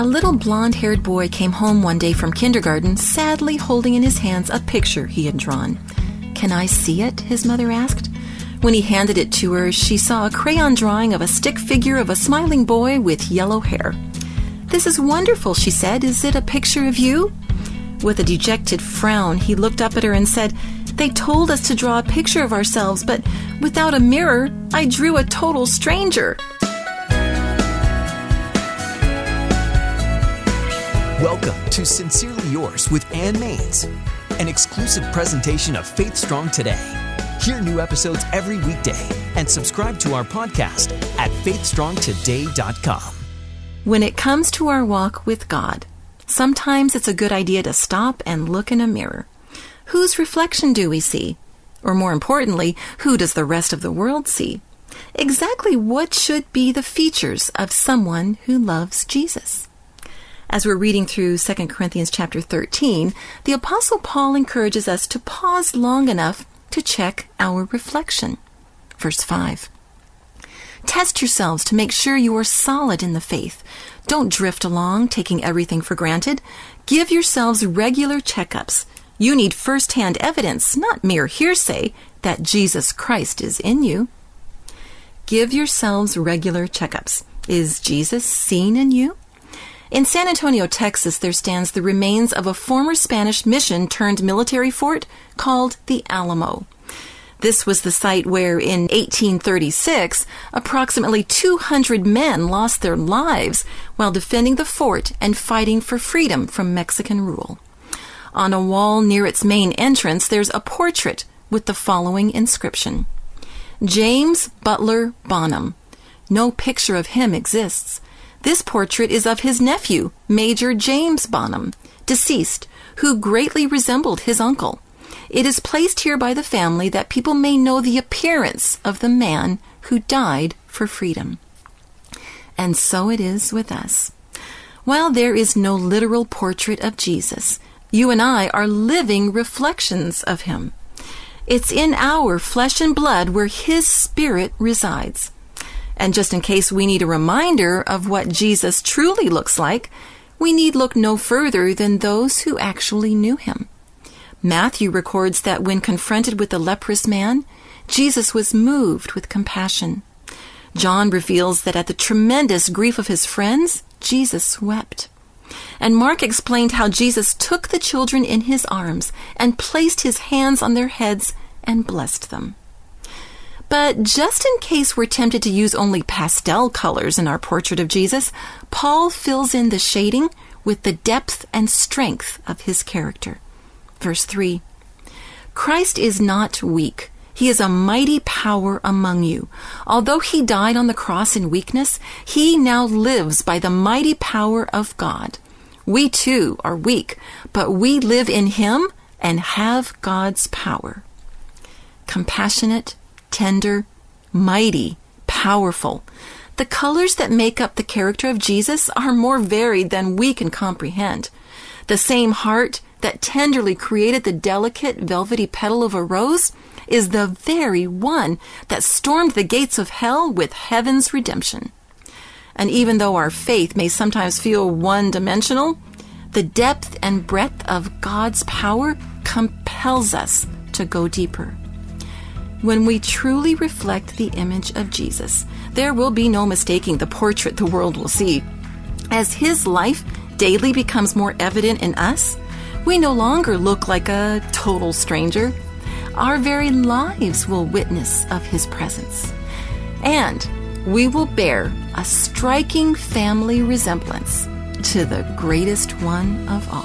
A little blonde-haired boy came home one day from kindergarten, sadly holding in his hands a picture he had drawn. "Can I see it?" his mother asked. When he handed it to her, she saw a crayon drawing of a stick figure of a smiling boy with yellow hair. "This is wonderful," she said. "Is it a picture of you?" With a dejected frown, he looked up at her and said, "They told us to draw a picture of ourselves, but without a mirror, I drew a total stranger." Welcome to Sincerely Yours with Ann Mainse, an exclusive presentation of Faith Strong Today. Hear new episodes every weekday and subscribe to our podcast at faithstrongtoday.com. When it comes to our walk with God, sometimes it's a good idea to stop and look in a mirror. Whose reflection do we see? Or more importantly, who does the rest of the world see? Exactly what should be the features of someone who loves Jesus? As we're reading through 2 Corinthians chapter 13, the Apostle Paul encourages us to pause long enough to check our reflection. Verse 5. "Test yourselves to make sure you are solid in the faith. Don't drift along, taking everything for granted. Give yourselves regular checkups. You need first-hand evidence, not mere hearsay, that Jesus Christ is in you." Give yourselves regular checkups. Is Jesus seen in you? In San Antonio, Texas, there stands the remains of a former Spanish mission turned military fort called the Alamo. This was the site where, in 1836, approximately 200 men lost their lives while defending the fort and fighting for freedom from Mexican rule. On a wall near its main entrance, there's a portrait with the following inscription: "James Butler Bonham." No picture of him exists. This portrait is of his nephew, Major James Bonham, deceased, who greatly resembled his uncle. It is placed here by the family that people may know the appearance of the man who died for freedom. And so it is with us. While there is no literal portrait of Jesus, you and I are living reflections of him. It's in our flesh and blood where his spirit resides. And just in case we need a reminder of what Jesus truly looks like, we need look no further than those who actually knew him. Matthew records that when confronted with the leprous man, Jesus was moved with compassion. John reveals that at the tremendous grief of his friends, Jesus wept. And Mark explained how Jesus took the children in his arms and placed his hands on their heads and blessed them. But just in case we're tempted to use only pastel colors in our portrait of Jesus, Paul fills in the shading with the depth and strength of his character. Verse 3, "Christ is not weak. He is a mighty power among you. Although he died on the cross in weakness, he now lives by the mighty power of God. We too are weak, but we live in him and have God's power." Compassionate, tender, mighty, powerful. The colors that make up the character of Jesus are more varied than we can comprehend. The same heart that tenderly created the delicate, velvety petal of a rose is the very one that stormed the gates of hell with heaven's redemption. And even though our faith may sometimes feel one-dimensional, the depth and breadth of God's power compels us to go deeper. When we truly reflect the image of Jesus, there will be no mistaking the portrait the world will see. As his life daily becomes more evident in us, we no longer look like a total stranger. Our very lives will witness of his presence. And we will bear a striking family resemblance to the greatest one of all.